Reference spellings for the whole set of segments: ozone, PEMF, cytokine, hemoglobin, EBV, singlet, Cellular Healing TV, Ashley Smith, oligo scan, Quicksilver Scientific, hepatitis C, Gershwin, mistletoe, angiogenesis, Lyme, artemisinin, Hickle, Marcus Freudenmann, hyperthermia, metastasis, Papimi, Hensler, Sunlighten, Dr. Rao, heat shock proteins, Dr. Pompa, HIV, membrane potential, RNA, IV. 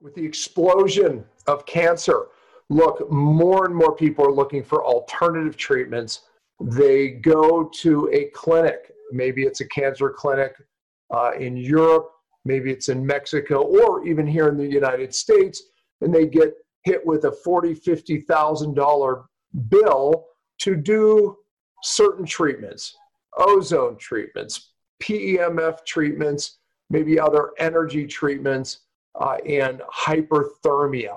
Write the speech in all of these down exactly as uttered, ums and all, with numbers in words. With the explosion of cancer, look, more and more people are looking for alternative treatments. They go to a clinic. Maybe it's a cancer clinic uh, in Europe, maybe it's in Mexico, or even here in the United States, and they get hit with a forty thousand, fifty thousand dollar bill to do certain treatments, ozone treatments, P E M F treatments, maybe other energy treatments, uh, and hyperthermia.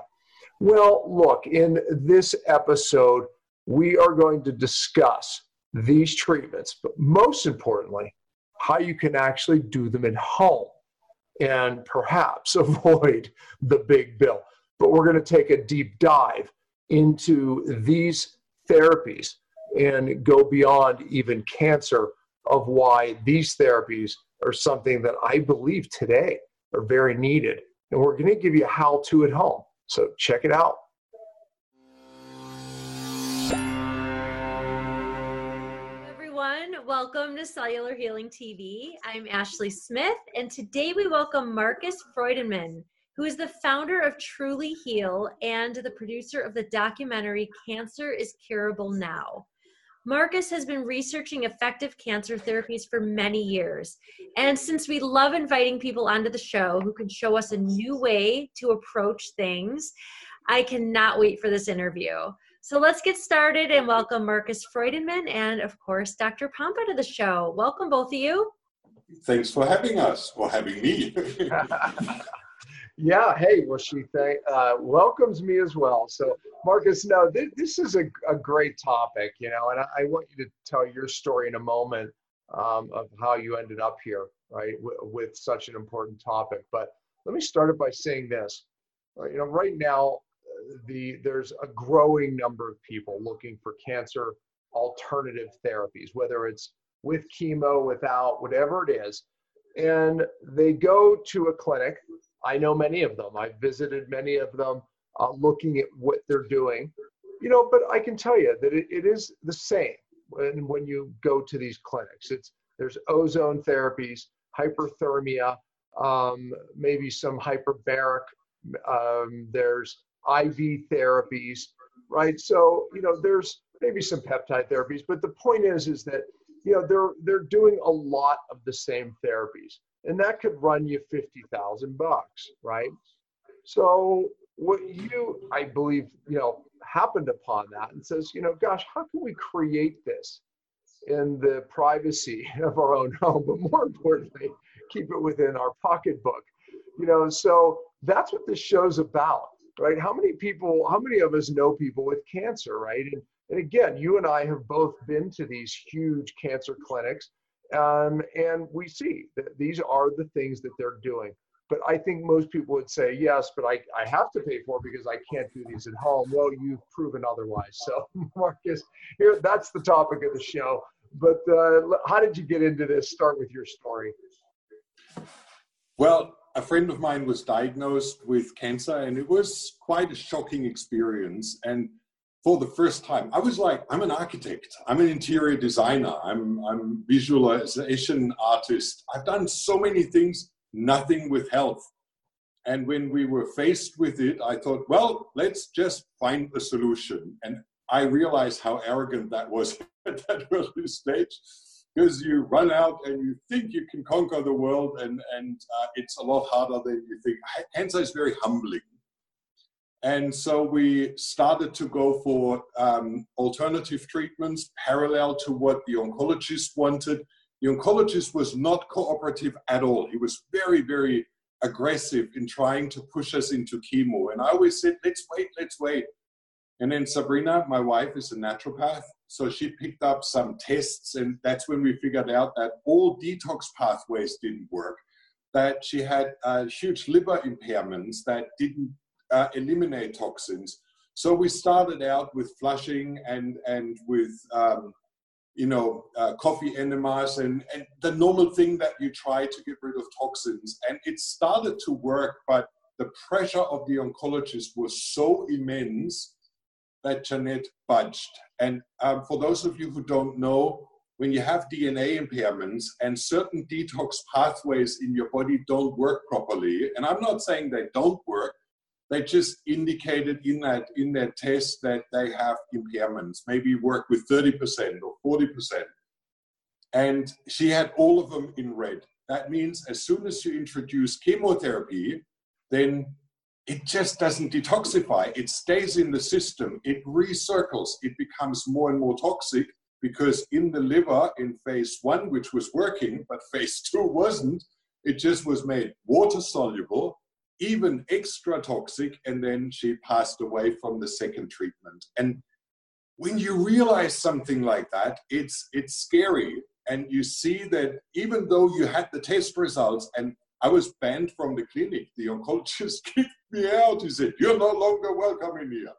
Well, look, in this episode, we are going to discuss these treatments, but most importantly, how you can actually do them at home and perhaps avoid the big bill. But we're going to take a deep dive into these therapies and go beyond even cancer, of why these therapies are something that I believe today are very needed. And we're going to give you a how-to at home. So check it out. Welcome to Cellular Healing T V. I'm Ashley Smith, and today we welcome Marcus Freudenmann, who is the founder of Truly Heal and the producer of the documentary Cancer is Curable Now. Marcus has been researching effective cancer therapies for many years, and since we love inviting people onto the show who can show us a new way to approach things, I cannot wait for this interview. So let's get started and welcome Marcus Freudenmann and, of course, Doctor Pompa to the show. Welcome, both of you. Thanks for having us, for having me. Yeah, hey, well, she thank, uh, welcomes me as well. So, Marcus, no, th this is a, a great topic, you know, and I, I want you to tell your story in a moment um, of how you ended up here, right, w with such an important topic. But let me start it by saying this. You know, right now, The, there's a growing number of people looking for cancer alternative therapies, whether it's with chemo, without, whatever it is. And they go to a clinic. I know many of them. I've visited many of them uh, looking at what they're doing. You know, but I can tell you that it, it is the same when, when you go to these clinics. It's, there's ozone therapies, hyperthermia, um, maybe some hyperbaric. Um, there's I V therapies, right? So, you know, there's maybe some peptide therapies, but the point is, is that, you know, they're, they're doing a lot of the same therapies, and that could run you fifty thousand bucks, right? So what you, I believe, you know, happened upon that and says, you know, gosh, how can we create this in the privacy of our own home, but more importantly, keep it within our pocketbook, you know? So that's what this show's about. Right? How many people, how many of us know people with cancer, right? And, and again, you and I have both been to these huge cancer clinics, um, and we see that these are the things that they're doing. But I think most people would say, yes, but I, I have to pay for it because I can't do these at home. Well, you've proven otherwise. So, Marcus, here, that's the topic of the show. But uh, how did you get into this? Start with your story. Well, a friend of mine was diagnosed with cancer, and it was quite a shocking experience. And for the first time, I was like, I'm an architect, I'm an interior designer, I'm, I'm a visualization artist. I've done so many things, nothing with health. And when we were faced with it, I thought, well, let's just find a solution. And I realized how arrogant that was at that early stage. Because you run out and you think you can conquer the world, and, and uh, it's a lot harder than you think. Cancer is very humbling. And so we started to go for um, alternative treatments parallel to what the oncologist wanted. The oncologist was not cooperative at all. He was very, very aggressive in trying to push us into chemo. And I always said, let's wait, let's wait. And then Sabrina, my wife, is a naturopath. So she picked up some tests, and that's when we figured out that all detox pathways didn't work, that she had uh, huge liver impairments that didn't uh, eliminate toxins. So we started out with flushing and, and with, um, you know, uh, coffee enemas and, and the normal thing that you try to get rid of toxins. And it started to work, but the pressure of the oncologist was so immense that Jeanette budged. And um, for those of you who don't know, when you have D N A impairments and certain detox pathways in your body don't work properly, and I'm not saying they don't work, they just indicated in that in their test that they have impairments, maybe work with thirty percent or forty percent. And she had all of them in red. That means as soon as you introduce chemotherapy, then it just doesn't detoxify. It stays in the system. It recircles. It becomes more and more toxic because in the liver in phase one, which was working, but phase two wasn't, it just was made water soluble, even extra toxic, and then she passed away from the second treatment. And when you realize something like that, it's, it's scary. And you see that even though you had the test results, and I was banned from the clinic, the oncologist kicked me out. He said, "You're no longer welcome in here."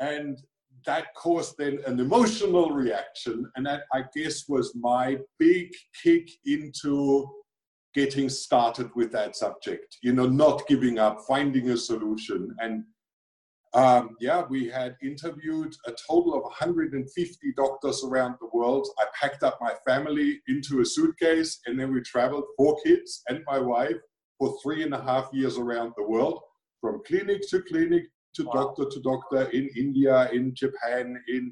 And that caused then an emotional reaction. And that, I guess, was my big kick into getting started with that subject, you know, not giving up, finding a solution. And Um, yeah, we had interviewed a total of one hundred fifty doctors around the world. I packed up my family into a suitcase, and then we traveled, four kids and my wife, for three and a half years around the world, from clinic to clinic, to wow. doctor to doctor, in India, in Japan, in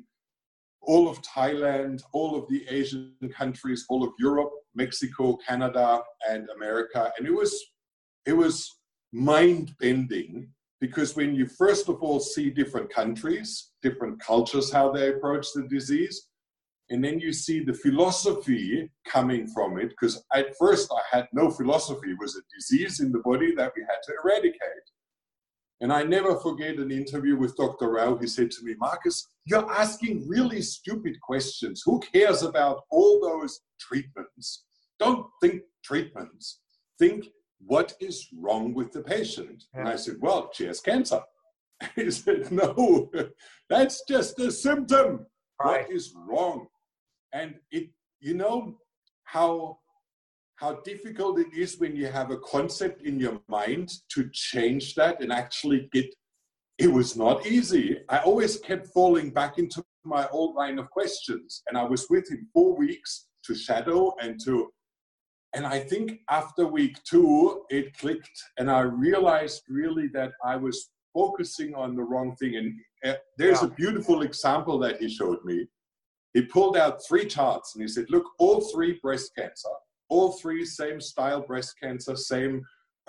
all of Thailand, all of the Asian countries, all of Europe, Mexico, Canada, and America. And it was, it was mind-bending. Because when you first of all see different countries, different cultures, how they approach the disease, and then you see the philosophy coming from it, because at first I had no philosophy. It was a disease in the body that we had to eradicate. And I never forget an interview with Doctor Rao. He said to me, "Marcus, you're asking really stupid questions. Who cares about all those treatments? Don't think treatments. Think, what is wrong with the patient?" And I said, "Well, she has cancer." He said, "No, that's just a symptom. Right. What is wrong?" And it, you know, how, how difficult it is when you have a concept in your mind to change that and actually get, it was not easy. I always kept falling back into my old line of questions. And I was with him four weeks to shadow and to, And I think after week two, it clicked, and I realized really that I was focusing on the wrong thing. And there's yeah. a beautiful example that he showed me. He pulled out three charts, and he said, "Look, all three breast cancer, all three same style breast cancer, same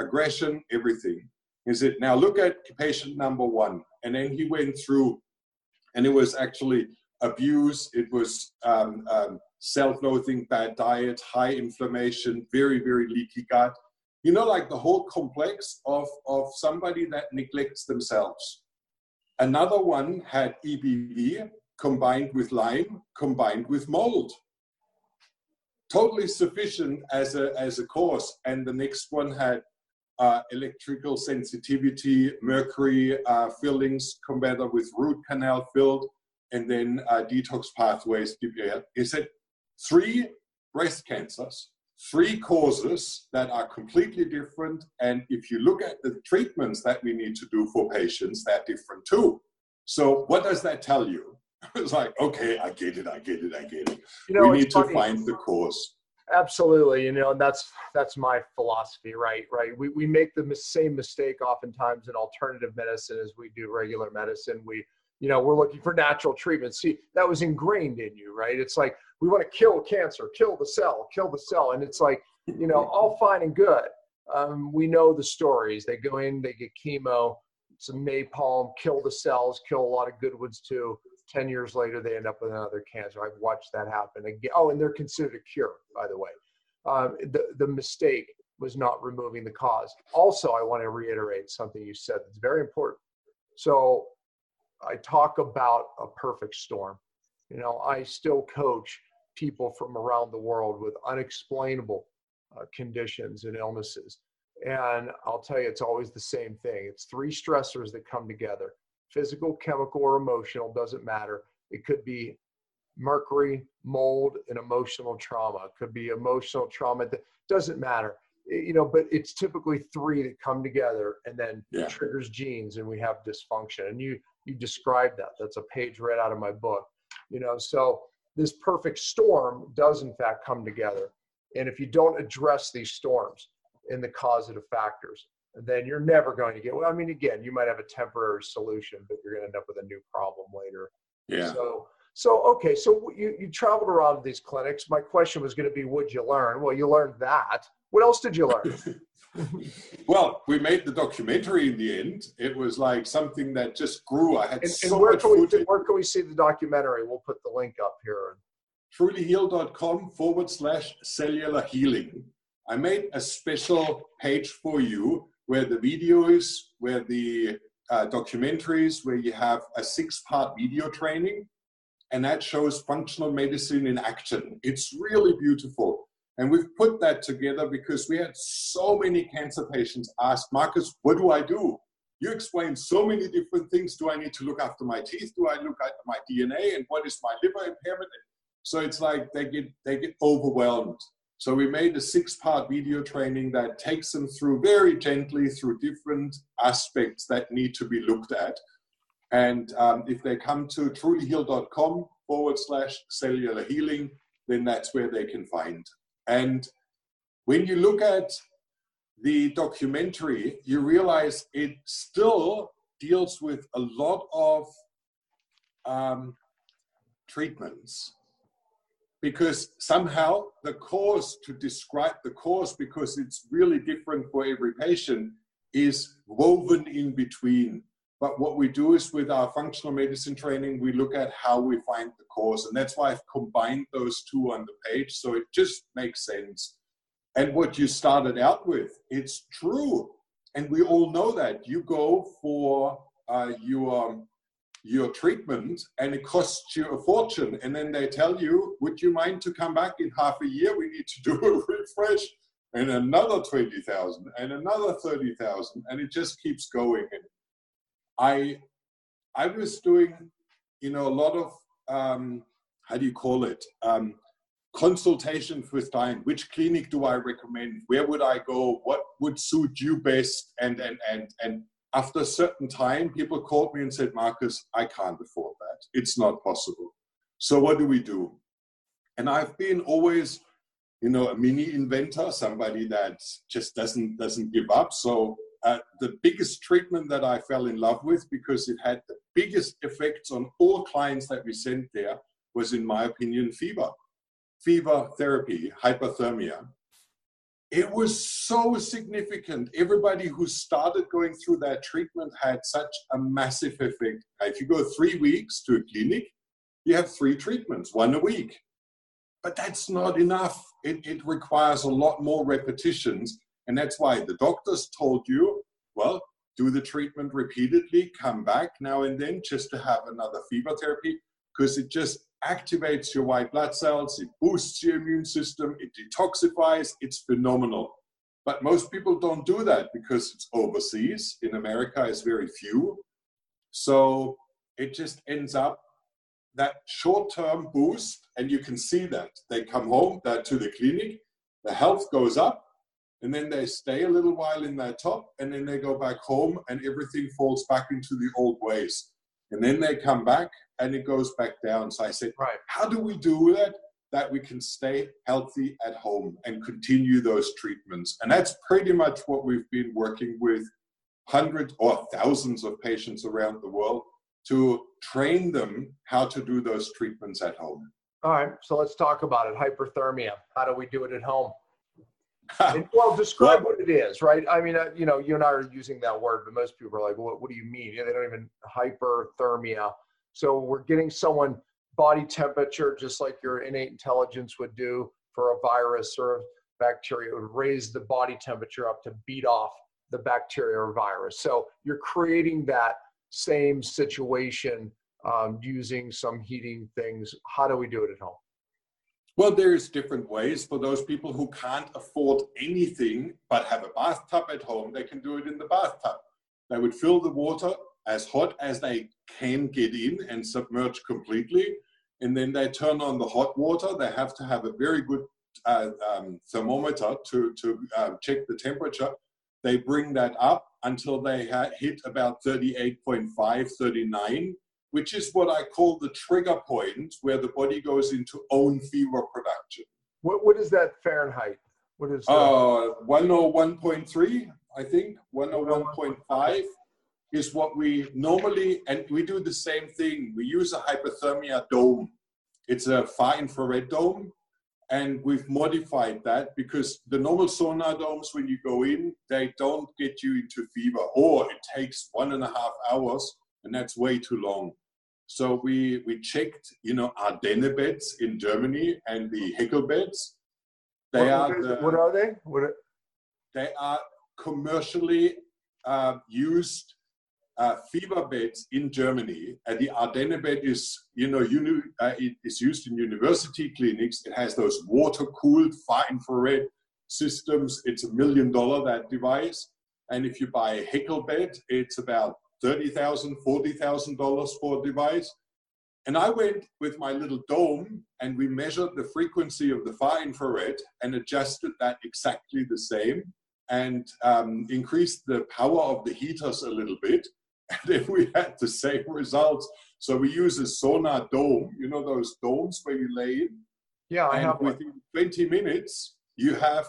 aggression, everything." He said, "Now look at patient number one." And then he went through, and it was actually abuse. It was um, um, self-loathing, bad diet, high inflammation, very, very leaky gut. You know, like the whole complex of, of somebody that neglects themselves. Another one had E B V combined with Lyme, combined with mold. Totally sufficient as a, as a cause. And the next one had uh, electrical sensitivity, mercury uh, fillings combined with root canal filled, and then uh, detox pathways. He said, three breast cancers, three causes that are completely different. And if you look at the treatments that we need to do for patients, they're different too. So what does that tell you? It's like, okay, I get it, I get it, I get it. You know, we need to find the cause. Absolutely, you know, and that's that's my philosophy, right? Right. We, we make the same mistake oftentimes in alternative medicine as we do regular medicine. We You know, we're looking for natural treatments. See, that was ingrained in you, right? It's like, we want to kill cancer, kill the cell, kill the cell. And it's like, you know, all fine and good. Um, we know the stories. They go in, they get chemo, some napalm, kill the cells, kill a lot of good ones too. Ten years later, they end up with another cancer. I've watched that happen again. Oh, and they're considered a cure, by the way. Um, the, the mistake was not removing the cause. Also, I want to reiterate something you said that's very important. So, I talk about a perfect storm. You know, I still coach people from around the world with unexplainable uh, conditions and illnesses. And I'll tell you, it's always the same thing. It's three stressors that come together: physical, chemical, or emotional, doesn't matter. It could be mercury, mold, and emotional trauma. It could be emotional trauma, that doesn't matter. It, you know, but it's typically three that come together, and then yeah. it triggers genes, and we have dysfunction. And you, You described that. That's a page right out of my book. You know, so this perfect storm does in fact come together. And if you don't address these storms and the causative factors, then you're never going to get, well, I mean, again, you might have a temporary solution, but you're going to end up with a new problem later. Yeah. So, so okay, so you, you traveled around to these clinics. My question was going to be, would you learn? Well, you learned that. What else did you learn? Well, we made the documentary in the end. It was like something that just grew. I had and, so and where much can we, footage. Where can we see the documentary? We'll put the link up here. Truly Heal dot com forward slash cellular healing. I made a special page for you where the video is, where the uh, documentaries, where you have a six-part video training, and that shows functional medicine in action. It's really beautiful. And we've put that together because we had so many cancer patients ask, Marcus, what do I do? You explain so many different things. Do I need to look after my teeth? Do I look after my D N A? And what is my liver impairment? So it's like they get, they get overwhelmed. So we made a six-part video training that takes them through very gently through different aspects that need to be looked at. And um, if they come to truly heal dot com forward slash cellular healing, then that's where they can find. And when you look at the documentary, you realize it still deals with a lot of um, treatments, because somehow the cause, to describe the cause, because it's really different for every patient, is woven in between. But what we do is with our functional medicine training, we look at how we find the cause. And that's why I've combined those two on the page. So it just makes sense. And what you started out with, it's true. And we all know that. You go for uh, your, your treatment and it costs you a fortune. And then they tell you, would you mind to come back in half a year? We need to do a refresh. And another twenty thousand dollars and another thirty thousand dollars. And it just keeps going. I, I was doing, you know, a lot of, um, how do you call it, um, consultations with clients. Which clinic do I recommend? Where would I go? What would suit you best? And, and, and, and after a certain time, people called me and said, Marcus, I can't afford that. It's not possible. So what do we do? And I've been always, you know, a mini inventor, somebody that just doesn't, doesn't give up. So Uh, the biggest treatment that I fell in love with, because it had the biggest effects on all clients that we sent there, was, in my opinion, fever. Fever therapy, hyperthermia. It was so significant. Everybody who started going through that treatment had such a massive effect. If you go three weeks to a clinic, you have three treatments, one a week. But that's not enough. It, it requires a lot more repetitions. And that's why the doctors told you, well, do the treatment repeatedly, come back now and then just to have another fever therapy, because it just activates your white blood cells, it boosts your immune system, it detoxifies, it's phenomenal. But most people don't do that because it's overseas. In America, it's very few. So it just ends up that short-term boost, and you can see that. They come home, they're to the clinic, the health goes up, and then they stay a little while in their top, and then they go back home and everything falls back into the old ways. And then they come back and it goes back down. So I said, right, how do we do that? That we can stay healthy at home and continue those treatments. And that's pretty much what we've been working with hundreds or thousands of patients around the world, to train them how to do those treatments at home. All right, so let's talk about it. Hyperthermia, how do we do it at home? And, well, describe what it is, right? I mean, uh, you know, you and I are using that word, but most people are like, what, what do you mean? Yeah, they don't even, hyperthermia. So we're getting someone body temperature, just like your innate intelligence would do for a virus or a bacteria. It would raise the body temperature up to beat off the bacteria or virus. So you're creating that same situation um, using some heating things. How do we do it at home? Well, there's different ways. For those people who can't afford anything but have a bathtub at home, they can do it in the bathtub. They would fill the water as hot as they can get in and submerge completely. And then they turn on the hot water. They have to have a very good uh, um, thermometer to, to uh, check the temperature. They bring that up until they ha- hit about thirty-eight point five, thirty-nine. Which is what I call the trigger point, where the body goes into own fever production. What, what is that Fahrenheit? What is that? Uh, one oh one point three. I think one oh one point five is what we normally, and we do the same thing. We use a hyperthermia dome. It's a far infrared dome, and we've modified that because the normal sonar domes, when you go in, they don't get you into fever, or it takes one and a half hours, and that's way too long. So we, we checked, you know, Ardenne beds in Germany and the Hickle beds. They what, are the, what are they? What are... They are commercially uh, used uh, fever beds in Germany. And the Ardenne bed is, you know, uni uh, it is used in university clinics. It has those water-cooled, far-infrared systems. It's a million dollar, that device. And if you buy a Hickle bed, it's about thirty thousand dollars, forty thousand dollars for a device. And I went with my little dome and we measured the frequency of the far infrared and adjusted that exactly the same, and um, increased the power of the heaters a little bit. And then we had the same results. So we use a sonar dome, you know, those domes where you lay in. Yeah, I have one. Within twenty minutes, you have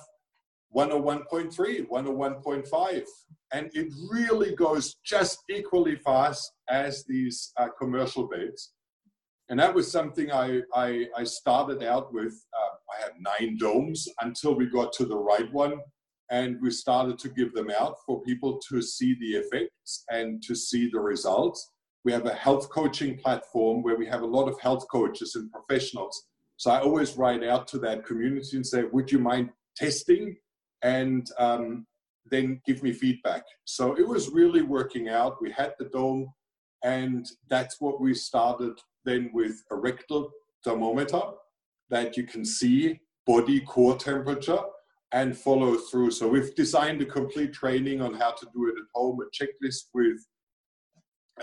one oh one point three, one oh one point five, and it really goes just equally fast as these uh, commercial beds. And that was something I, I, I started out with. Uh, I had nine domes until we got to the right one, and we started to give them out for people to see the effects and to see the results. We have a health coaching platform where we have a lot of health coaches and professionals. So I always write out to that community and say, would you mind testing? And um, then give me feedback. So it was really working out. We had the dome, and that's what we started then with, a rectal thermometer that you can see body core temperature and follow through. So we've designed a complete training on how to do it at home, a checklist with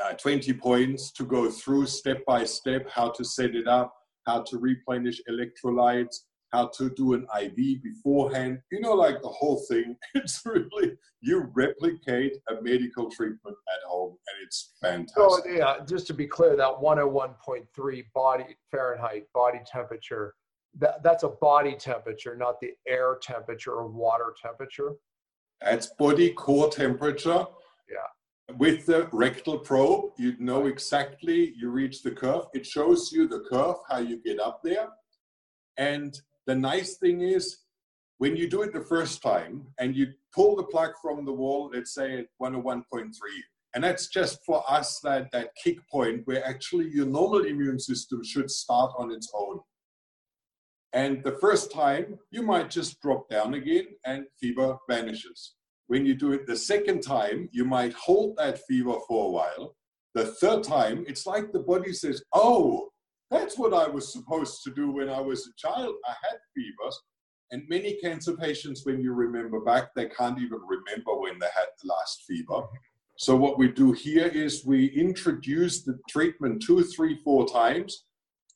uh, twenty points to go through step by step, how to set it up, how to replenish electrolytes, how to do an I V beforehand, you know, like the whole thing. It's really, you replicate a medical treatment at home, and it's fantastic. So yeah, just to be clear, that one oh one point three body Fahrenheit body temperature, that, that's a body temperature, not the air temperature or water temperature. That's body core temperature. Yeah. With the rectal probe, you know exactly, you reach the curve. It shows you the curve, how you get up there. And the nice thing is, when you do it the first time and you pull the plug from the wall, let's say at one oh one point three, and that's just for us that, that kick point where actually your normal immune system should start on its own. And the first time, you might just drop down again and fever vanishes. When you do it the second time, you might hold that fever for a while. The third time, it's like the body says, oh, that's what I was supposed to do when I was a child. I had fevers. And many cancer patients, when you remember back, they can't even remember when they had the last fever. So what we do here is we introduce the treatment two, three, four times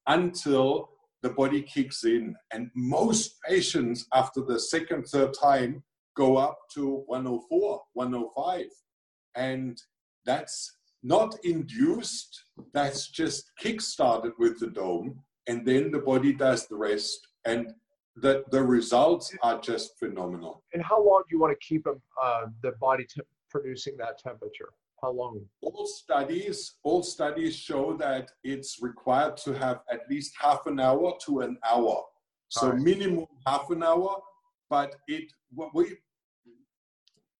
until the body kicks in. And most patients, after the second, third time, go up to one oh four, one oh five. And that's not induced, that's just kick-started with the dome, and then the body does the rest, and the, the results are just phenomenal. And how long do you want to keep them, uh, the body producing that temperature? How long? All studies, all studies show that it's required to have at least half an hour to an hour. So right. Minimum half an hour, but it, what we,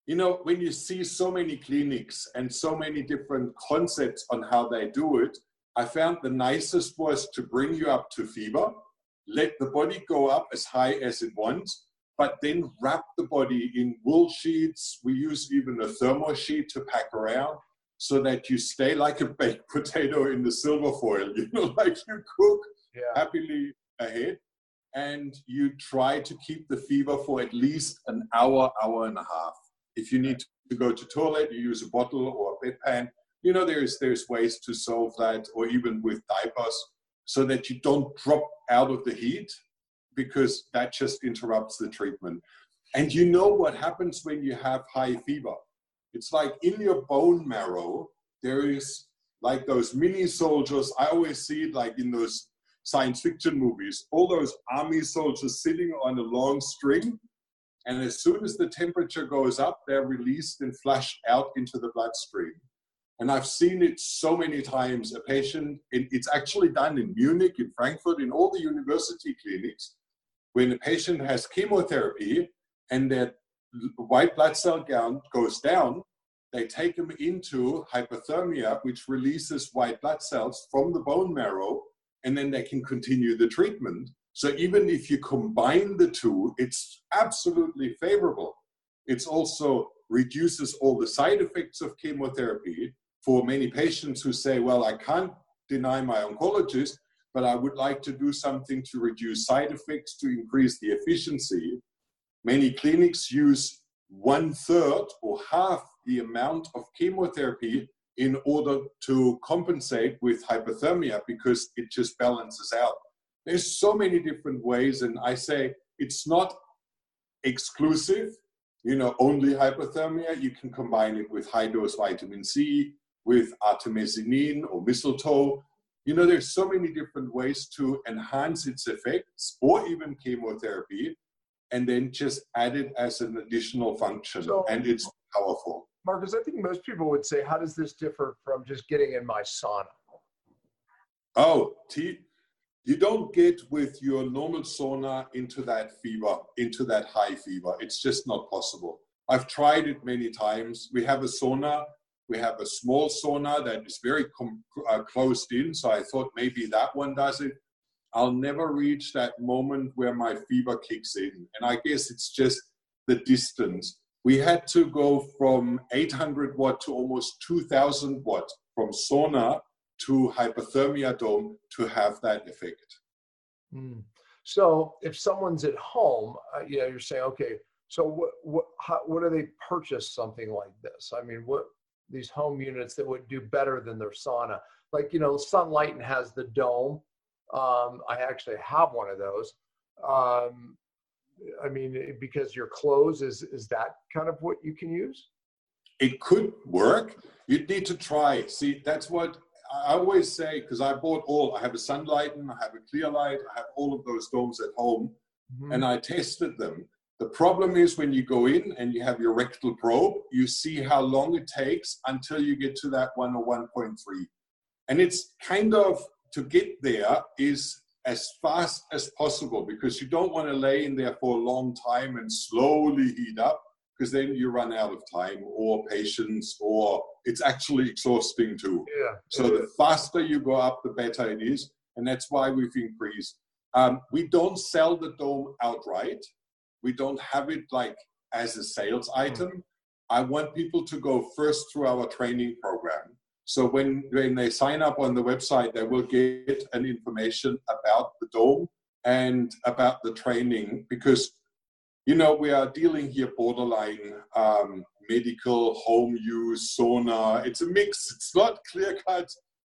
you know, when you see so many clinics and so many different concepts on how they do it, I found the nicest was to bring you up to fever, let the body go up as high as it wants, but then wrap the body in wool sheets. We use even a thermo sheet to pack around so that you stay like a baked potato in the silver foil, you know, like you cook yeah. happily ahead. And you try to keep the fever for at least an hour, hour and a half. If you need to go to toilet, you use a bottle or a bedpan. You know, there's, there's ways to solve that, or even with diapers, so that you don't drop out of the heat, because that just interrupts the treatment. And you know what happens when you have high fever. It's like in your bone marrow, there is like those mini soldiers. I always see it like in those science fiction movies, all those army soldiers sitting on a long string. And as soon as the temperature goes up, they're released and flushed out into the bloodstream. And I've seen it so many times, a patient, it, it's actually done in Munich, in Frankfurt, in all the university clinics, when a patient has chemotherapy and their white blood cell count goes down, they take them into hyperthermia, which releases white blood cells from the bone marrow, and then they can continue the treatment. So even if you combine the two, it's absolutely favorable. It's also reduces all the side effects of chemotherapy for many patients who say, well, I can't deny my oncologist, but I would like to do something to reduce side effects, to increase the efficiency. Many clinics use one third or half the amount of chemotherapy in order to compensate with hyperthermia because it just balances out. There's so many different ways, and I say it's not exclusive, you know, only hyperthermia. You can combine it with high-dose vitamin C, with artemisinin or mistletoe. You know, there's so many different ways to enhance its effects, or even chemotherapy, and then just add it as an additional function, so, and it's powerful. Marcus, I think most people would say, how does this differ from just getting in my sauna? Oh, T. You don't get with your normal sauna into that fever, into that high fever. It's just not possible. I've tried it many times. We have a sauna. We have a small sauna that is very com uh, closed in. So I thought maybe that one does it. I'll never reach that moment where my fever kicks in. And I guess it's just the distance. We had to go from eight hundred watt to almost two thousand watt from sauna to hyperthermia dome to have that effect. Mm. So if someone's at home, uh, you know, you're saying, okay, so what, what, how, what do they purchase something like this? I mean, what these home units that would do better than their sauna? Like, you know, Sunlighten has the dome. Um, I actually have one of those. Um, I mean, because your clothes, is, is that kind of what you can use? It could work. You'd need to try. See, that's what I always say, because I bought all, I have a Sunlighten, I have a Clearlight, I have all of those domes at home, mm-hmm. and I tested them. The problem is when you go in and you have your rectal probe, you see how long it takes until you get to that one or one point three. And it's kind of, to get there is as fast as possible, because you don't want to lay in there for a long time and slowly heat up, because then you run out of time or patience, or it's actually exhausting too. Yeah, so the faster you go up, the better it is. And that's why we've increased. Um, we don't sell the dome outright. We don't have it like as a sales item. Mm-hmm. I want people to go first through our training program. So when, when they sign up on the website, they will get an information about the dome and about the training, because you know, we are dealing here borderline um, medical, home use, sauna. It's a mix. It's not clear-cut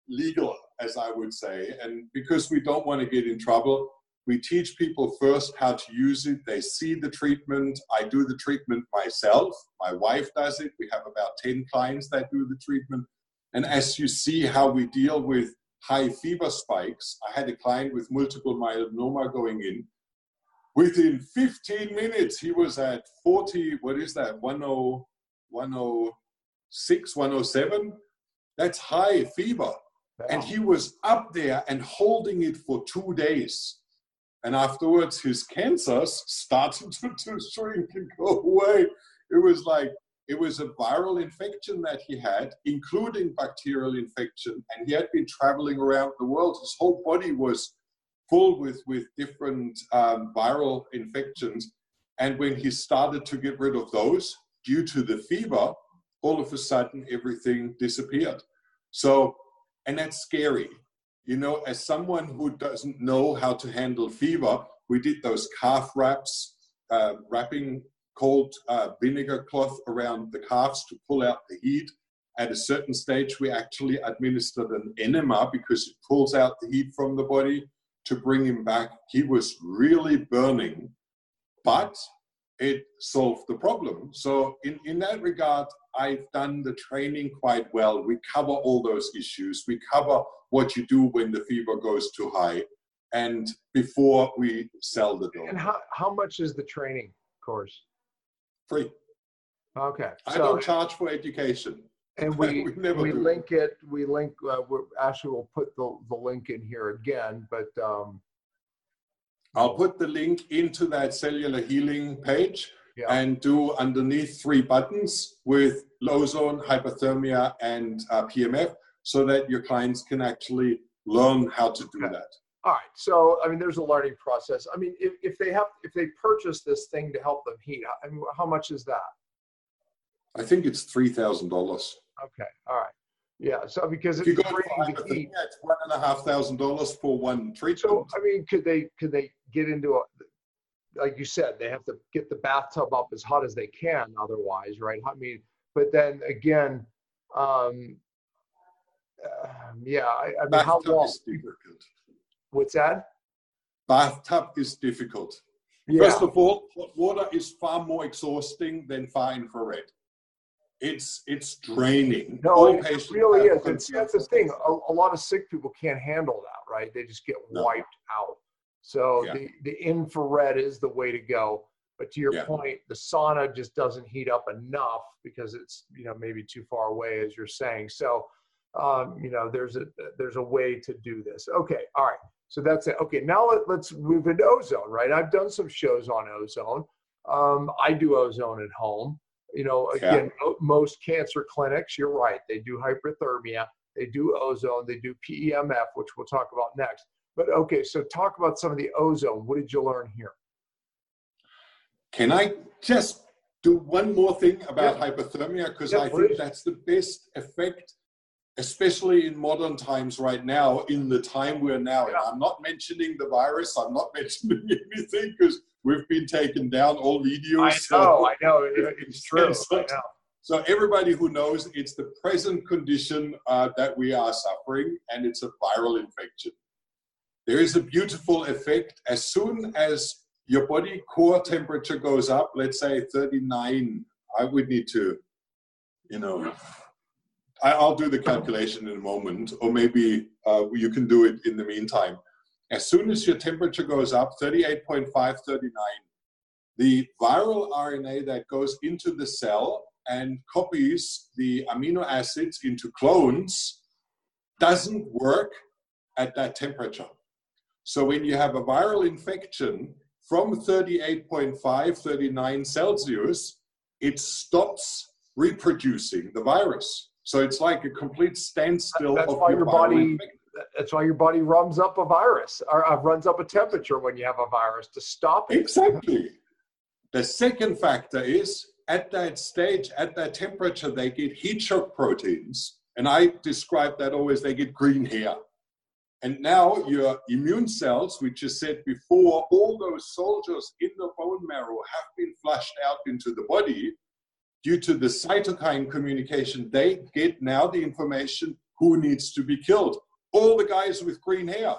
legal, as I would say. And because we don't want to get in trouble, we teach people first how to use it. They see the treatment. I do the treatment myself. My wife does it. We have about ten clients that do the treatment. And as you see how we deal with high fever spikes, I had a client with multiple myeloma going in. Within fifteen minutes, he was at forty, what is that, one oh six, one oh seven? That's high fever. Wow. And he was up there and holding it for two days. And afterwards, his cancers started to, to shrink and go away. It was like, it was a viral infection that he had, including bacterial infection. And he had been traveling around the world. His whole body was full with, with different um, viral infections. And when he started to get rid of those, due to the fever, all of a sudden everything disappeared. So, and that's scary. You know, as someone who doesn't know how to handle fever, we did those calf wraps, uh, wrapping cold uh, vinegar cloth around the calves to pull out the heat. At a certain stage, we actually administered an enema because it pulls out the heat from the body. To bring him back, he was really burning, but it solved the problem. So in, in that regard, I've done the training quite well. We cover all those issues. We cover what you do when the fever goes too high and before we sell the dome. And how, how much is the training course? free. Okay. I so, don't charge for education. And we, we, never we do. link it, we link, uh, we're, Ashley will put the, the link in here again, but. Um, I'll put the link into that cellular healing page yeah. and do underneath three buttons with ozone, hyperthermia, and uh, P M F, so that your clients can actually learn how to do okay. that. All right. So, I mean, there's a learning process. I mean, if, if they have, if they purchase this thing to help them heat, I mean, how much is that? I think it's three thousand dollars. Okay. All right. Yeah. So because if you go for hyperthermia, it's one and a half thousand dollars for one treatment. So, I mean, could they, could they get into a, like you said, they have to get the bathtub up as hot as they can otherwise. Right. I mean, but then again, um, uh, yeah, I, I mean, bathtub how long? Is difficult. What's that? Bathtub is difficult. Yeah. First of all, hot water is far more exhausting than far infrared. It's it's draining. No, all it really is. It's, that's the thing. A, a lot of sick people can't handle that, right? They just get no. wiped out. So yeah. the, the infrared is the way to go. But to your yeah. point, the sauna just doesn't heat up enough because it's, you know, maybe too far away, as you're saying. So, um, you know, there's a, there's a way to do this. Okay. All right. So that's it. Okay. Now let, let's move into ozone, right? I've done some shows on ozone. Um, I do ozone at home. You know, again, yeah. most cancer clinics, you're right, they do hyperthermia, they do ozone, they do P E M F, which we'll talk about next. But okay, so talk about some of the ozone. What did you learn here? Can I just do one more thing about yeah. hyperthermia? Because yeah, I please. think that's the best effect, especially in modern times right now, in the time we're now in. Yeah. I'm not mentioning the virus, I'm not mentioning anything, because we've been taken down, all videos. I know, so, I know, it, it's true. So, I know. So everybody who knows, it's the present condition uh, that we are suffering, and it's a viral infection. There is a beautiful effect. As soon as your body core temperature goes up, let's say thirty-nine, I would need to, you know, I, I'll do the calculation in a moment, or maybe uh, you can do it in the meantime. As soon as your temperature goes up, thirty-eight point five, thirty-nine, the viral R N A that goes into the cell and copies the amino acids into clones doesn't work at that temperature. So when you have a viral infection from thirty-eight point five, thirty-nine Celsius, it stops reproducing the virus. So it's like a complete standstill That's of why your body infection. That's why your body runs up a virus, or uh, runs up a temperature when you have a virus to stop it. Exactly. The second factor is, at that stage, at that temperature, they get heat shock proteins. And I describe that always, they get green hair. And now your immune cells, which is said before, all those soldiers in the bone marrow have been flushed out into the body. Due to the cytokine communication, they get now the information who needs to be killed. All the guys with green hair,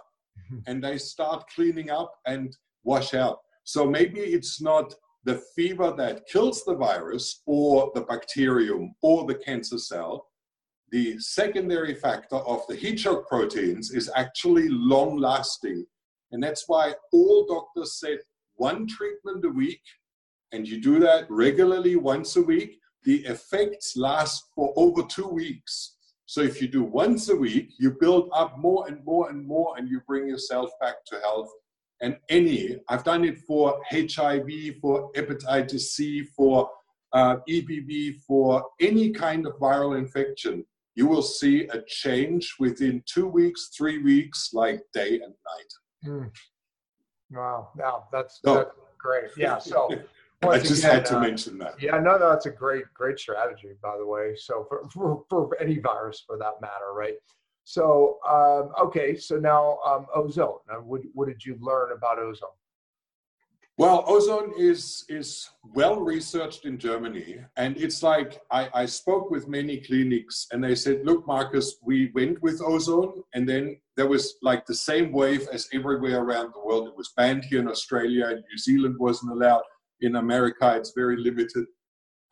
and they start cleaning up and wash out. So maybe it's not the fever that kills the virus or the bacterium or the cancer cell. The secondary factor of the heat shock proteins is actually long lasting. And that's why all doctors said one treatment a week, and you do that regularly once a week, the effects last for over two weeks. So if you do once a week, you build up more and more and more, and you bring yourself back to health. And any, I've done it for H I V, for hepatitis C, for uh, E B V, for any kind of viral infection, you will see a change within two weeks, three weeks, like day and night. Mm. Wow, wow, that's, so, that's great. Yeah, so... Once I again, just had to uh, mention that. Yeah, no, no, that's a great, great strategy, by the way. So for, for, for any virus, for that matter, right? So, um, okay, so now um, ozone. Now, what, what did you learn about ozone? Well, ozone is, is well-researched in Germany. And it's like, I, I spoke with many clinics, and they said, look, Marcus, we went with ozone, and then there was like the same wave as everywhere around the world. It was banned here in Australia, and New Zealand wasn't allowed. In America, it's very limited.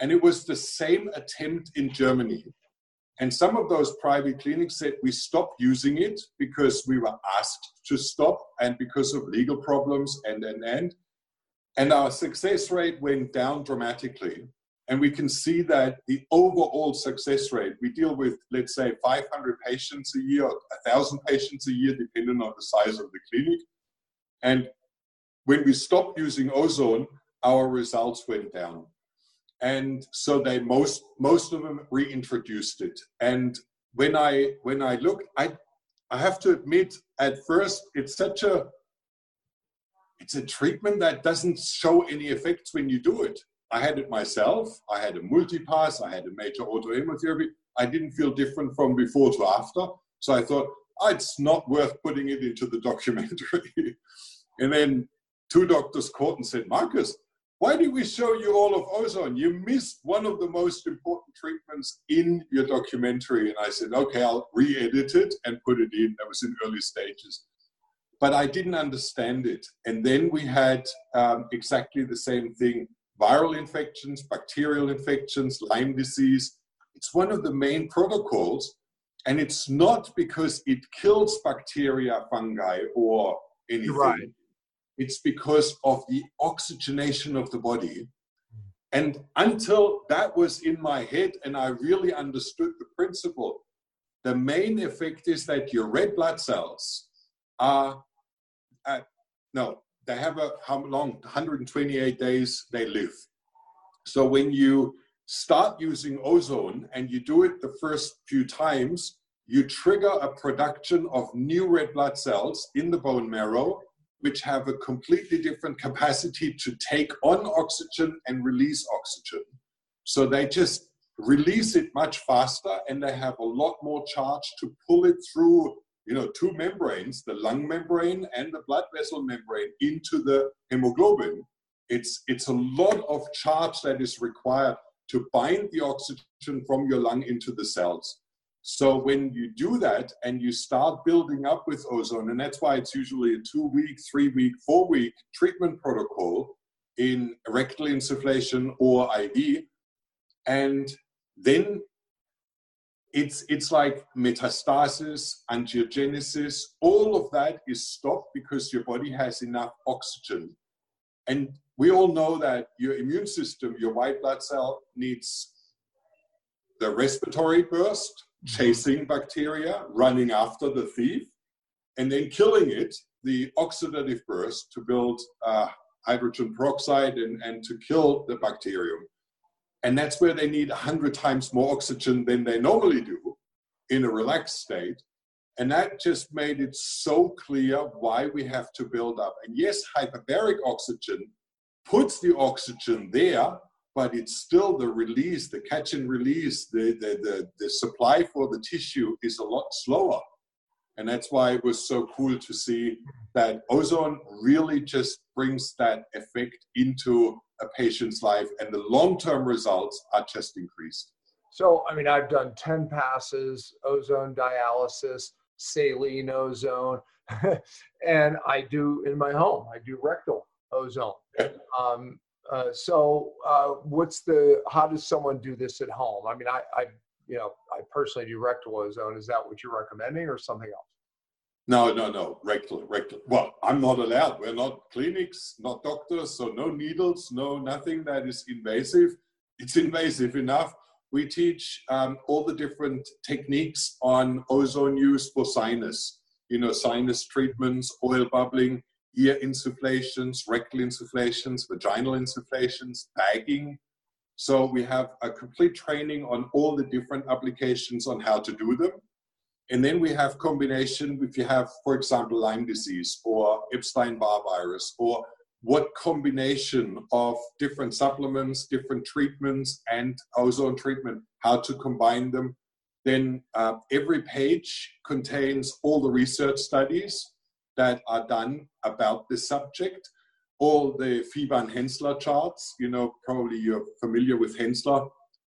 And it was the same attempt in Germany. And some of those private clinics said, we stopped using it because we were asked to stop and because of legal problems and, and, and. And our success rate went down dramatically. And we can see that the overall success rate, we deal with, let's say, five hundred patients a year, one thousand patients a year, depending on the size of the clinic. And when we stopped using ozone, our results went down. And so they most, most of them reintroduced it. And when I, when I looked, I, I have to admit, at first, it's such a, it's a treatment that doesn't show any effects when you do it. I had it myself. I had a multipass. I had a major autoimmunotherapy. I didn't feel different from before to after. So I thought, oh, it's not worth putting it into the documentary. And then two doctors called and said, Marcus, why did we show you all of ozone? You missed one of the most important treatments in your documentary. And I said, okay, I'll re-edit it and put it in. That was in early stages. But I didn't understand it. And then we had um, exactly the same thing. Viral infections, bacterial infections, Lyme disease. It's one of the main protocols. And it's not because it kills bacteria, fungi, or anything. Right. It's because of the oxygenation of the body. And until that was in my head and I really understood the principle, the main effect is that your red blood cells are, at, no, they have a, how long, one hundred twenty-eight days they live. So when you start using ozone and you do it the first few times, you trigger a production of new red blood cells in the bone marrow, which have a completely different capacity to take on oxygen and release oxygen. So they just release it much faster and they have a lot more charge to pull it through, you know, two membranes, the lung membrane and the blood vessel membrane, into the hemoglobin. It's, it's a lot of charge that is required to bind the oxygen from your lung into the cells. So when you do that and you start building up with ozone, and that's why it's usually a two-week, three-week, four-week treatment protocol in rectal insufflation or I V, and then It's, it's like metastasis, angiogenesis, all of that is stopped because your body has enough oxygen. And we all know that your immune system, your white blood cell, needs the respiratory burst, chasing bacteria, running after the thief, and then killing it, the oxidative burst to build uh, hydrogen peroxide and, and to kill the bacterium. And that's where they need one hundred times more oxygen than they normally do in a relaxed state. And that just made it so clear why we have to build up. And yes, hyperbaric oxygen puts the oxygen there, but it's still the release, the catch and release, the, the, the, the supply for the tissue is a lot slower. And that's why it was so cool to see that ozone really just brings that effect into a patient's life, and the long-term results are just increased. So, I mean, I've done ten passes, ozone dialysis, saline ozone, and I do in my home, I do rectal ozone. Yeah. Um, uh, so uh, what's the, how does someone do this at home? I mean, I, I, you know, I personally do rectal ozone. Is that what you're recommending or something else? No, no, no, rectal, rectal. Well, I'm not allowed. We're not clinics, not doctors, so no needles, no nothing that is invasive. It's invasive enough. We teach um, all the different techniques on ozone use for sinus, you know, sinus treatments, oil bubbling, ear insufflations, rectal insufflations, vaginal insufflations, bagging. So we have a complete training on all the different applications on how to do them. And then we have combination, if you have, for example, Lyme disease or Epstein-Barr virus, or what combination of different supplements, different treatments, and ozone treatment, how to combine them. Then uh, every page contains all the research studies that are done about this subject, all the Fieber and Hensler charts. You know, probably you're familiar with Hensler.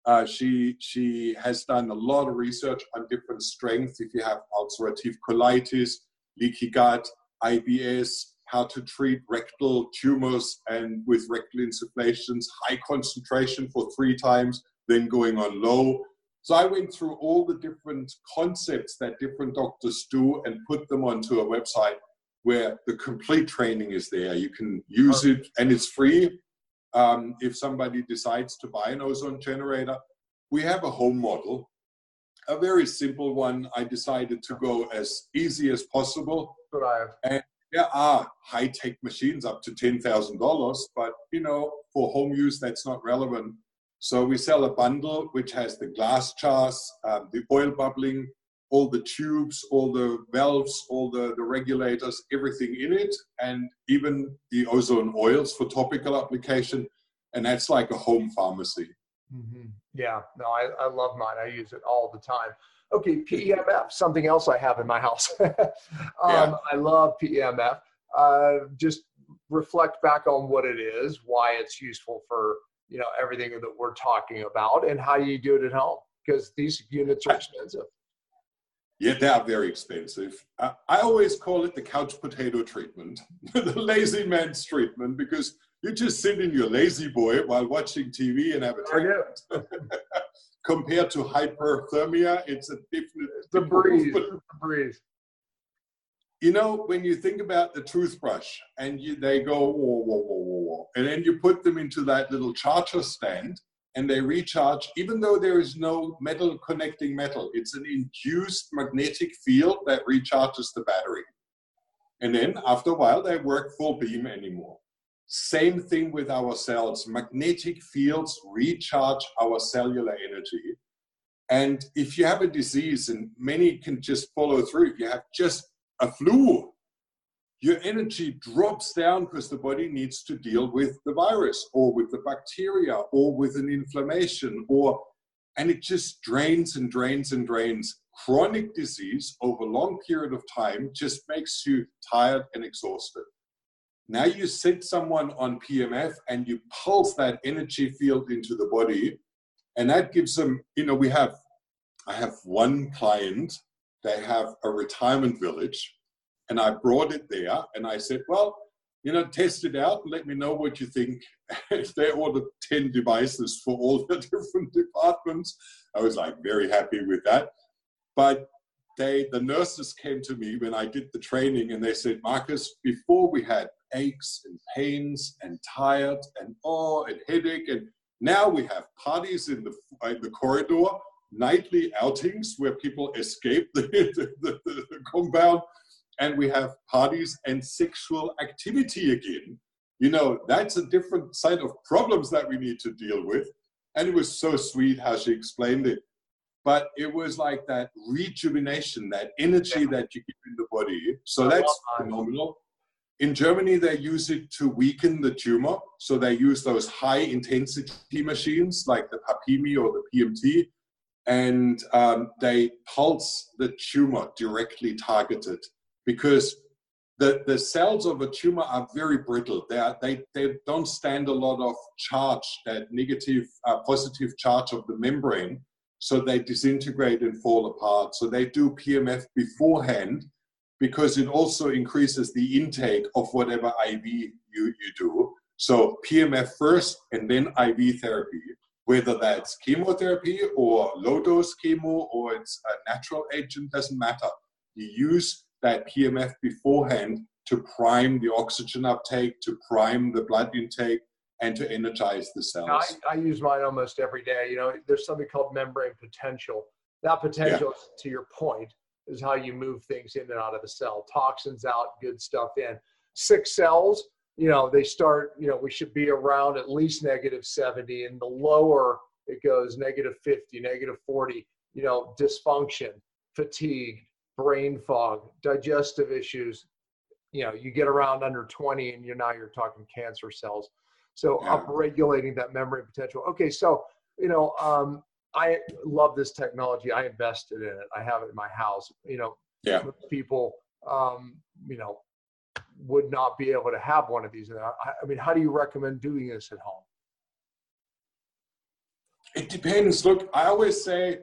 Uh, she, she has done a lot of research on different strengths. If you have ulcerative colitis, leaky gut, I B S, how to treat rectal tumors and with rectal insufflations, high concentration for three times, then going on low. So I went through all the different concepts that different doctors do and put them onto a website where the complete training is there. You can use it and it's free. Um, if somebody decides to buy an ozone generator, we have a home model, a very simple one. I decided to go as easy as possible. Right. And there are high-tech machines up to ten thousand dollars, but you know, for home use, that's not relevant. So we sell a bundle which has the glass jars, um, the oil bubbling, all the tubes, all the valves, all the, the regulators, everything in it, and even the ozone oils for topical application. And that's like a home pharmacy. Mm-hmm. Yeah, no, I, I love mine. I use it all the time. Okay, P E M F, something else I have in my house. um, yeah. I love P E M F. Uh, just reflect back on what it is, why it's useful for, you know, everything that we're talking about, and how you do it at home, because these units are expensive. Yeah, they are very expensive. Uh, I always call it the couch potato treatment, the lazy man's treatment, because you just sit in your lazy boy while watching T V and have a treatment. Compared to hyperthermia, it's a different... It's a breeze. The breeze. You know, when you think about the toothbrush and you, they go, whoa, whoa, whoa, whoa, whoa, and then you put them into that little charger stand and they recharge, even though there is no metal connecting metal. It's an induced magnetic field that recharges the battery. And then after a while, they work full beam anymore. Same thing with our cells. Magnetic fields recharge our cellular energy. And if you have a disease, and many can just follow through, if you have just a flu, your energy drops down because the body needs to deal with the virus or with the bacteria or with an inflammation, or, and it just drains and drains and drains. Chronic disease over a long period of time just makes you tired and exhausted. Now you sit someone on P M F and you pulse that energy field into the body, and that gives them, you know, we have, I have one client, they have a retirement village, and I brought it there and I said, well, you know, test it out and let me know what you think. They ordered ten devices for all the different departments. I was like very happy with that. But they, the nurses came to me when I did the training and they said, Marcus, before we had aches and pains and tired and awe and headache, and now we have parties in the, in the corridor, nightly outings where people escape the, the, the, the compound, and we have parties and sexual activity again. You know, that's a different side of problems that we need to deal with. And it was so sweet how she explained it. But it was like that rejuvenation, that energy that you give in the body. So that's phenomenal. In Germany, they use it to weaken the tumor. So they use those high-intensity machines like the Papimi or the P M T. And um, they pulse the tumor directly targeted, because the, the cells of a tumor are very brittle. They, are, they, they don't stand a lot of charge, that negative, uh, positive charge of the membrane. So they disintegrate and fall apart. So they do P M F beforehand, because it also increases the intake of whatever I V you, you do. So P M F first and then I V therapy, whether that's chemotherapy or low-dose chemo or it's a natural agent, doesn't matter. You use that P M F beforehand to prime the oxygen uptake, to prime the blood intake, and to energize the cells. I, I use mine almost every day. You know, there's something called membrane potential. That potential, yeah, to your point, is how you move things in and out of the cell. Toxins out, good stuff in. Sick cells, you know, they start, you know, we should be around at least negative seventy, and the lower it goes, negative fifty, negative forty, you know, dysfunction, fatigue, brain fog, digestive issues. You know, you get around under twenty and you're now you're talking cancer cells. So yeah, upregulating that membrane potential. Okay, so, you know, um, I love this technology. I invested in it. I have it in my house. You know, yeah, people, um, you know, would not be able to have one of these. I, I mean, how do you recommend doing this at home? It depends. Look, I always say,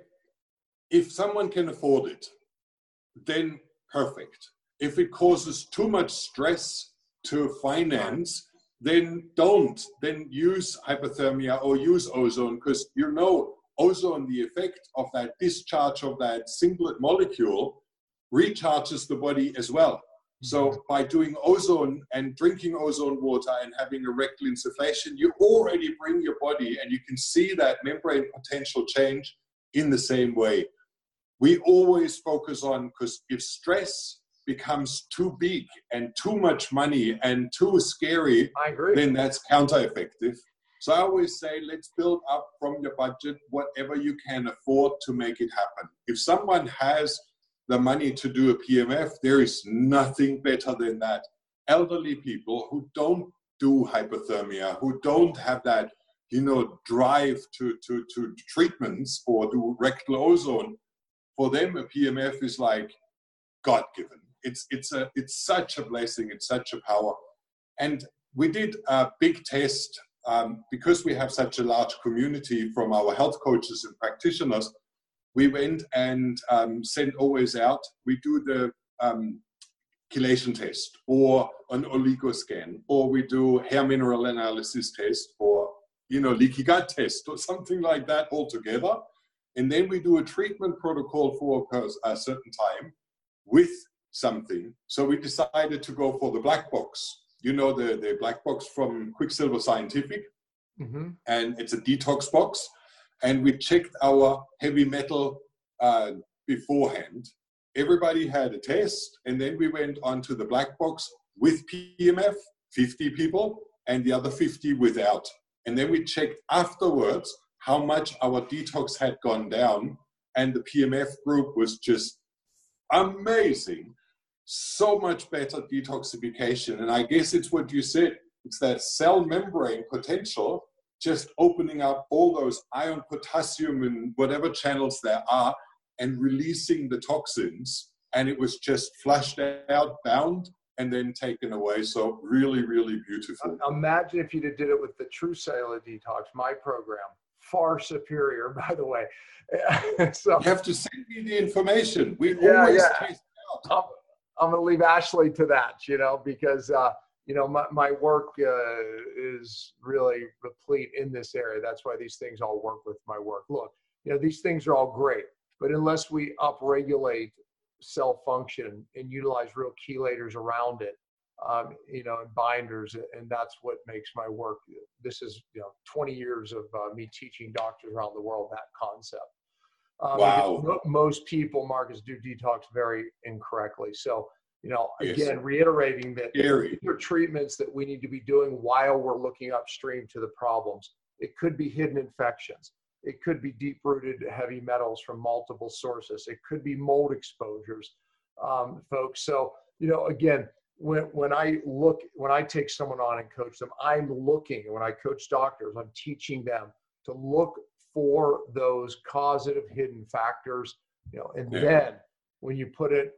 if someone can afford it, then perfect. If it causes too much stress to finance, then don't. Then use hyperthermia or use ozone, because you know ozone, the effect of that discharge of that singlet molecule recharges the body as well. So by doing ozone and drinking ozone water and having a rectal insufflation, you already bring your body, and you can see that membrane potential change in the same way. We always focus on, because if stress becomes too big and too much money and too scary, I agree, then that's counter-effective. So I always say, let's build up from your budget whatever you can afford to make it happen. If someone has the money to do a P M F, there is nothing better than that. Elderly people who don't do hyperthermia, who don't have that, you know, drive to, to, to treatments or do rectal ozone, for them a P M F is like God-given. It's, it's, a, it's such a blessing. It's such a power. And we did a big test um, because we have such a large community from our health coaches and practitioners. We went and um, sent always out, we do the um, chelation test or an oligo scan, or we do hair mineral analysis test or, you know, leaky gut test or something like that altogether. And then we do a treatment protocol for a certain time with something. So we decided to go for the black box. You know, the, the black box from Quicksilver Scientific. Mm-hmm. And it's a detox box. And we checked our heavy metal uh, beforehand. Everybody had a test, and then we went on to the black box with P M F, fifty people, and the other fifty without. And then we checked afterwards how much our detox had gone down, and the P M F group was just amazing. So much better detoxification. And I guess it's what you said. It's that cell membrane potential just opening up all those ion, potassium, and whatever channels there are, and releasing the toxins. And it was just flushed out, bound, and then taken away. So really, really beautiful. Imagine if you did it with the True Cellular Detox, my program. Far superior, by the way. So, you have to send me the information. We yeah, always yeah. taste it out. I'm, I'm going to leave Ashley to that, you know, because... Uh, You know, my, my work uh, is really replete in this area. That's why these things all work with my work. Look, you know, these things are all great, but unless we upregulate cell function and utilize real chelators around it, um, you know, and binders, and that's what makes my work. This is, you know, twenty years of uh, me teaching doctors around the world that concept. Um, wow. Most people, Marcus, do detox very incorrectly. So, you know, again, yes. reiterating that these are treatments that we need to be doing while we're looking upstream to the problems. It could be hidden infections. It could be deep-rooted heavy metals from multiple sources. It could be mold exposures, um, folks. So, you know, again, when, when I look, when I take someone on and coach them, I'm looking, when I coach doctors, I'm teaching them to look for those causative hidden factors, you know, and yeah. then when you put it,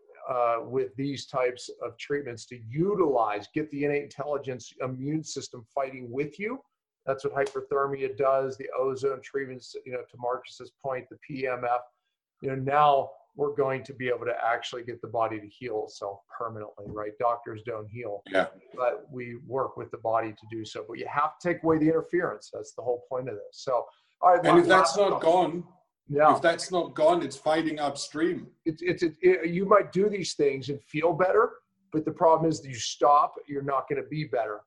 Uh, with these types of treatments to utilize, get the innate intelligence immune system fighting with you. That's what hyperthermia does, the ozone treatments, you know, to Marcus's point, the P M F. You know, now we're going to be able to actually get the body to heal itself permanently, right? Doctors don't heal, yeah. but we work with the body to do so. But you have to take away the interference. That's the whole point of this. So, all right. And if that's not gone... Yeah. If that's not gone, it's fighting upstream. It's it's it, it, you might do these things and feel better, but the problem is that you stop. You're not going to be better,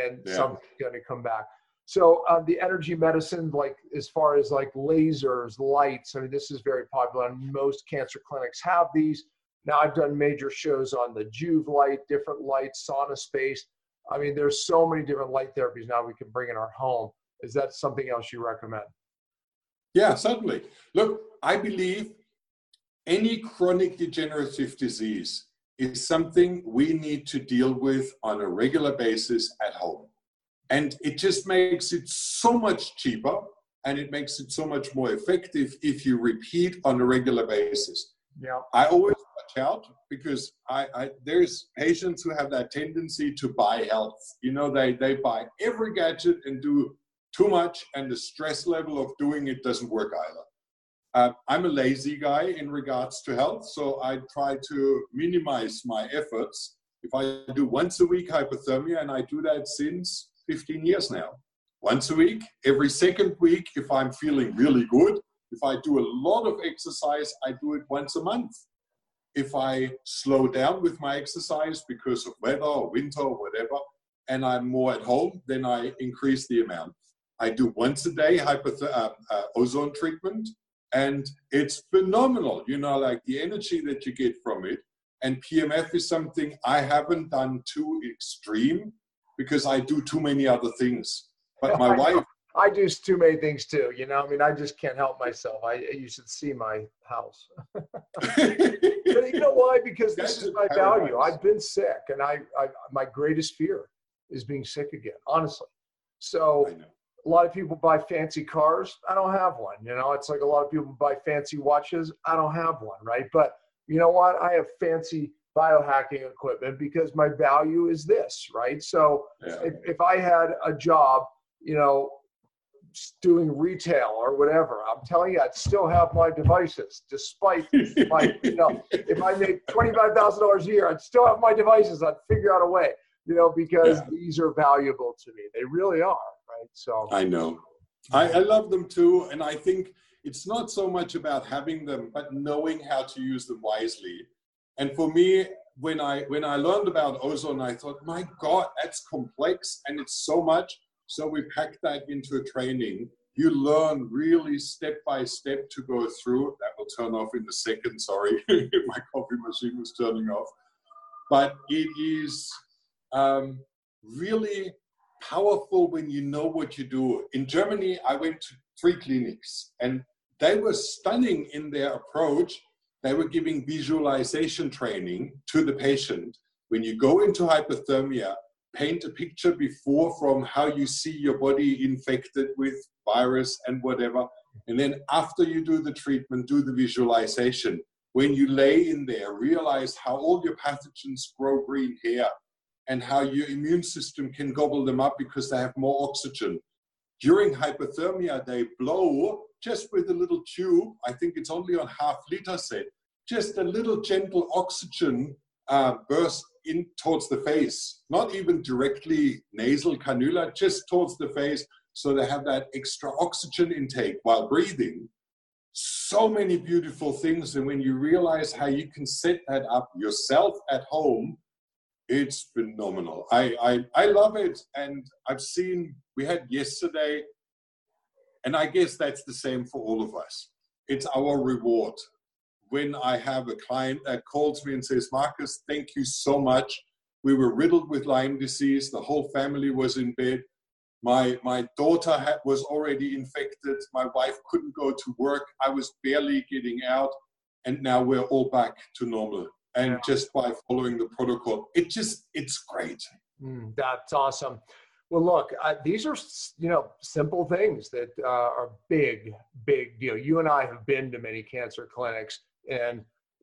and yeah. something's going to come back. So um, the energy medicine, like as far as like lasers, lights. I mean, this is very popular. And most cancer clinics have these. Now I've done major shows on the Juve light, different lights, sauna space. I mean, there's so many different light therapies now we can bring in our home. Is that something else you recommend? Yeah, certainly. Look, I believe any chronic degenerative disease is something we need to deal with on a regular basis at home. And it just makes it so much cheaper, and it makes it so much more effective if you repeat on a regular basis. Yeah. I always watch out because I, I there's patients who have that tendency to buy health. You know, they, they buy every gadget and do too much, and the stress level of doing it doesn't work either. Uh, I'm a lazy guy in regards to health, so I try to minimize my efforts. If I do once a week hyperthermia, and I do that since fifteen years now, once a week, every second week if I'm feeling really good, if I do a lot of exercise, I do it once a month. if I slow down with my exercise because of weather or winter or whatever, and I'm more at home, then I increase the amount. I do once a day hyperth uh, uh, ozone treatment, and it's phenomenal. You know, like the energy that you get from it. And P M F is something I haven't done too extreme because I do too many other things. But my I wife... Know. I do too many things too, you know? I mean, I just can't help myself. I, you should see my house. But you know why? Because this That's is my value. I've been sick, and I, I, my greatest fear is being sick again, honestly. So a lot of people buy fancy cars. I don't have one, you know? It's like a lot of people buy fancy watches. I don't have one, right? But you know what? I have fancy biohacking equipment because my value is this, right? So yeah. if, if I had a job, you know, doing retail or whatever, I'm telling you, I'd still have my devices despite my, you know, if I made twenty-five thousand dollars a year, I'd still have my devices. I'd figure out a way, you know, because yeah. these are valuable to me. They really are, right? So I know. I, I love them too. And I think it's not so much about having them, but knowing how to use them wisely. And for me, when I, when I learned about ozone, I thought, my God, that's complex and it's so much. So we packed that into a training. You learn really step by step to go through. That will turn off in a second, sorry. My coffee machine was turning off. But it is um, really powerful when you know what you do. In Germany, I went to three clinics, and they were stunning in their approach. They were giving visualization training to the patient. When you go into hyperthermia, paint a picture before from how you see your body infected with virus and whatever. And then after you do the treatment, do the visualization. When you lay in there, realize how all your pathogens grow green hair and how your immune system can gobble them up because they have more oxygen. During hyperthermia, they blow just with a little tube. I think it's only on half liter set, just a little gentle oxygen uh, burst in towards the face, not even directly nasal cannula, just towards the face. So they have that extra oxygen intake while breathing. So many beautiful things. And when you realize how you can set that up yourself at home, it's phenomenal. I, I, I love it. And I've seen, we had yesterday, and I guess that's the same for all of us. It's our reward. When I have a client that calls me and says, Marcus, thank you so much. We were riddled with Lyme disease. The whole family was in bed. My, my daughter had, was already infected. My wife couldn't go to work. I was barely getting out. And now we're all back to normal. And yeah. just by following the protocol, it just, it's great. Mm, that's awesome. Well, look, uh, these are, you know, simple things that uh, are big, big deal. You and I have been to many cancer clinics. And,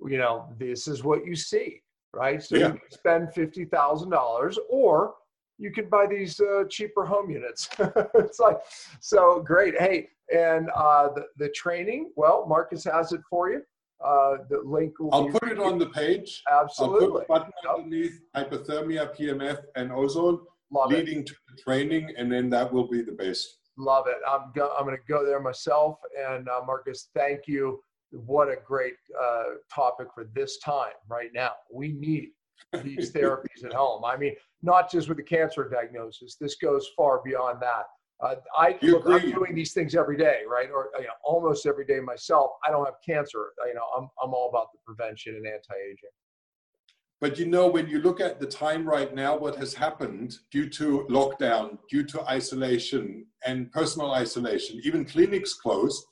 you know, this is what you see, right? So yeah. you can spend fifty thousand dollars or you could buy these uh, cheaper home units. It's like, so great. Hey, and uh, the, the training, well, Marcus has it for you. Uh, the link will I'll be put it on the page. Absolutely. I'll put a button yep. underneath hyperthermia, P M F, and ozone Love leading it. to the training, and then that will be the best. Love it. I'm, go I'm going to go there myself. And uh, Marcus, thank you. What a great uh, topic for this time right now. We need these therapies at home. I mean, not just with the cancer diagnosis. This goes far beyond that. Uh, I, look, I'm doing these things every day, right? Or you know, almost every day myself. I don't have cancer. You know, I'm, I'm all about the prevention and anti-aging. But you know, when you look at the time right now, what has happened due to lockdown, due to isolation and personal isolation, even clinics closed,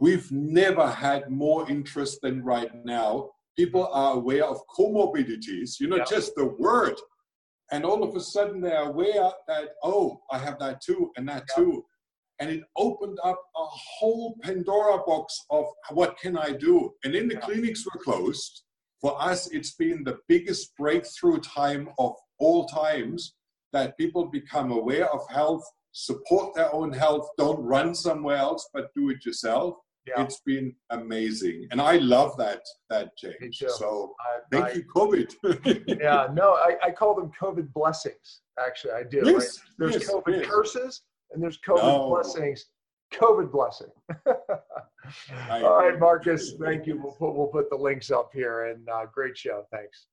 we've never had more interest than right now. People are aware of comorbidities, you know, yeah. just the word. And all of a sudden they're aware that, oh, I have that too and that yeah. too. And it opened up a whole Pandora box of what can I do? And then the yeah. clinics were closed. For us, it's been the biggest breakthrough time of all times that people become aware of health, support their own health, don't run somewhere else, but do it yourself. Yeah. It's been amazing. And I love that, that change. So I, thank I, you, COVID. yeah, no, I, I call them COVID blessings. Actually, I do. Yes, right? There's yes, COVID yes. curses and there's COVID no. blessings. COVID blessing. All right, Marcus, thank you. We'll put, we'll put the links up here, and uh, great show. Thanks.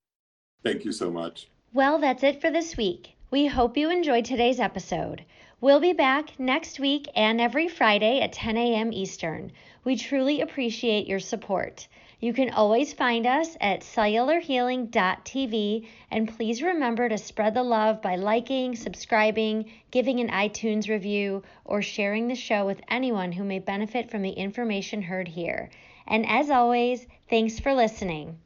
Thank you so much. Well, that's it for this week. We hope you enjoyed today's episode. We'll be back next week and every Friday at ten a m Eastern. We truly appreciate your support. You can always find us at cellular healing dot t v, and please remember to spread the love by liking, subscribing, giving an iTunes review, or sharing the show with anyone who may benefit from the information heard here. And as always, thanks for listening.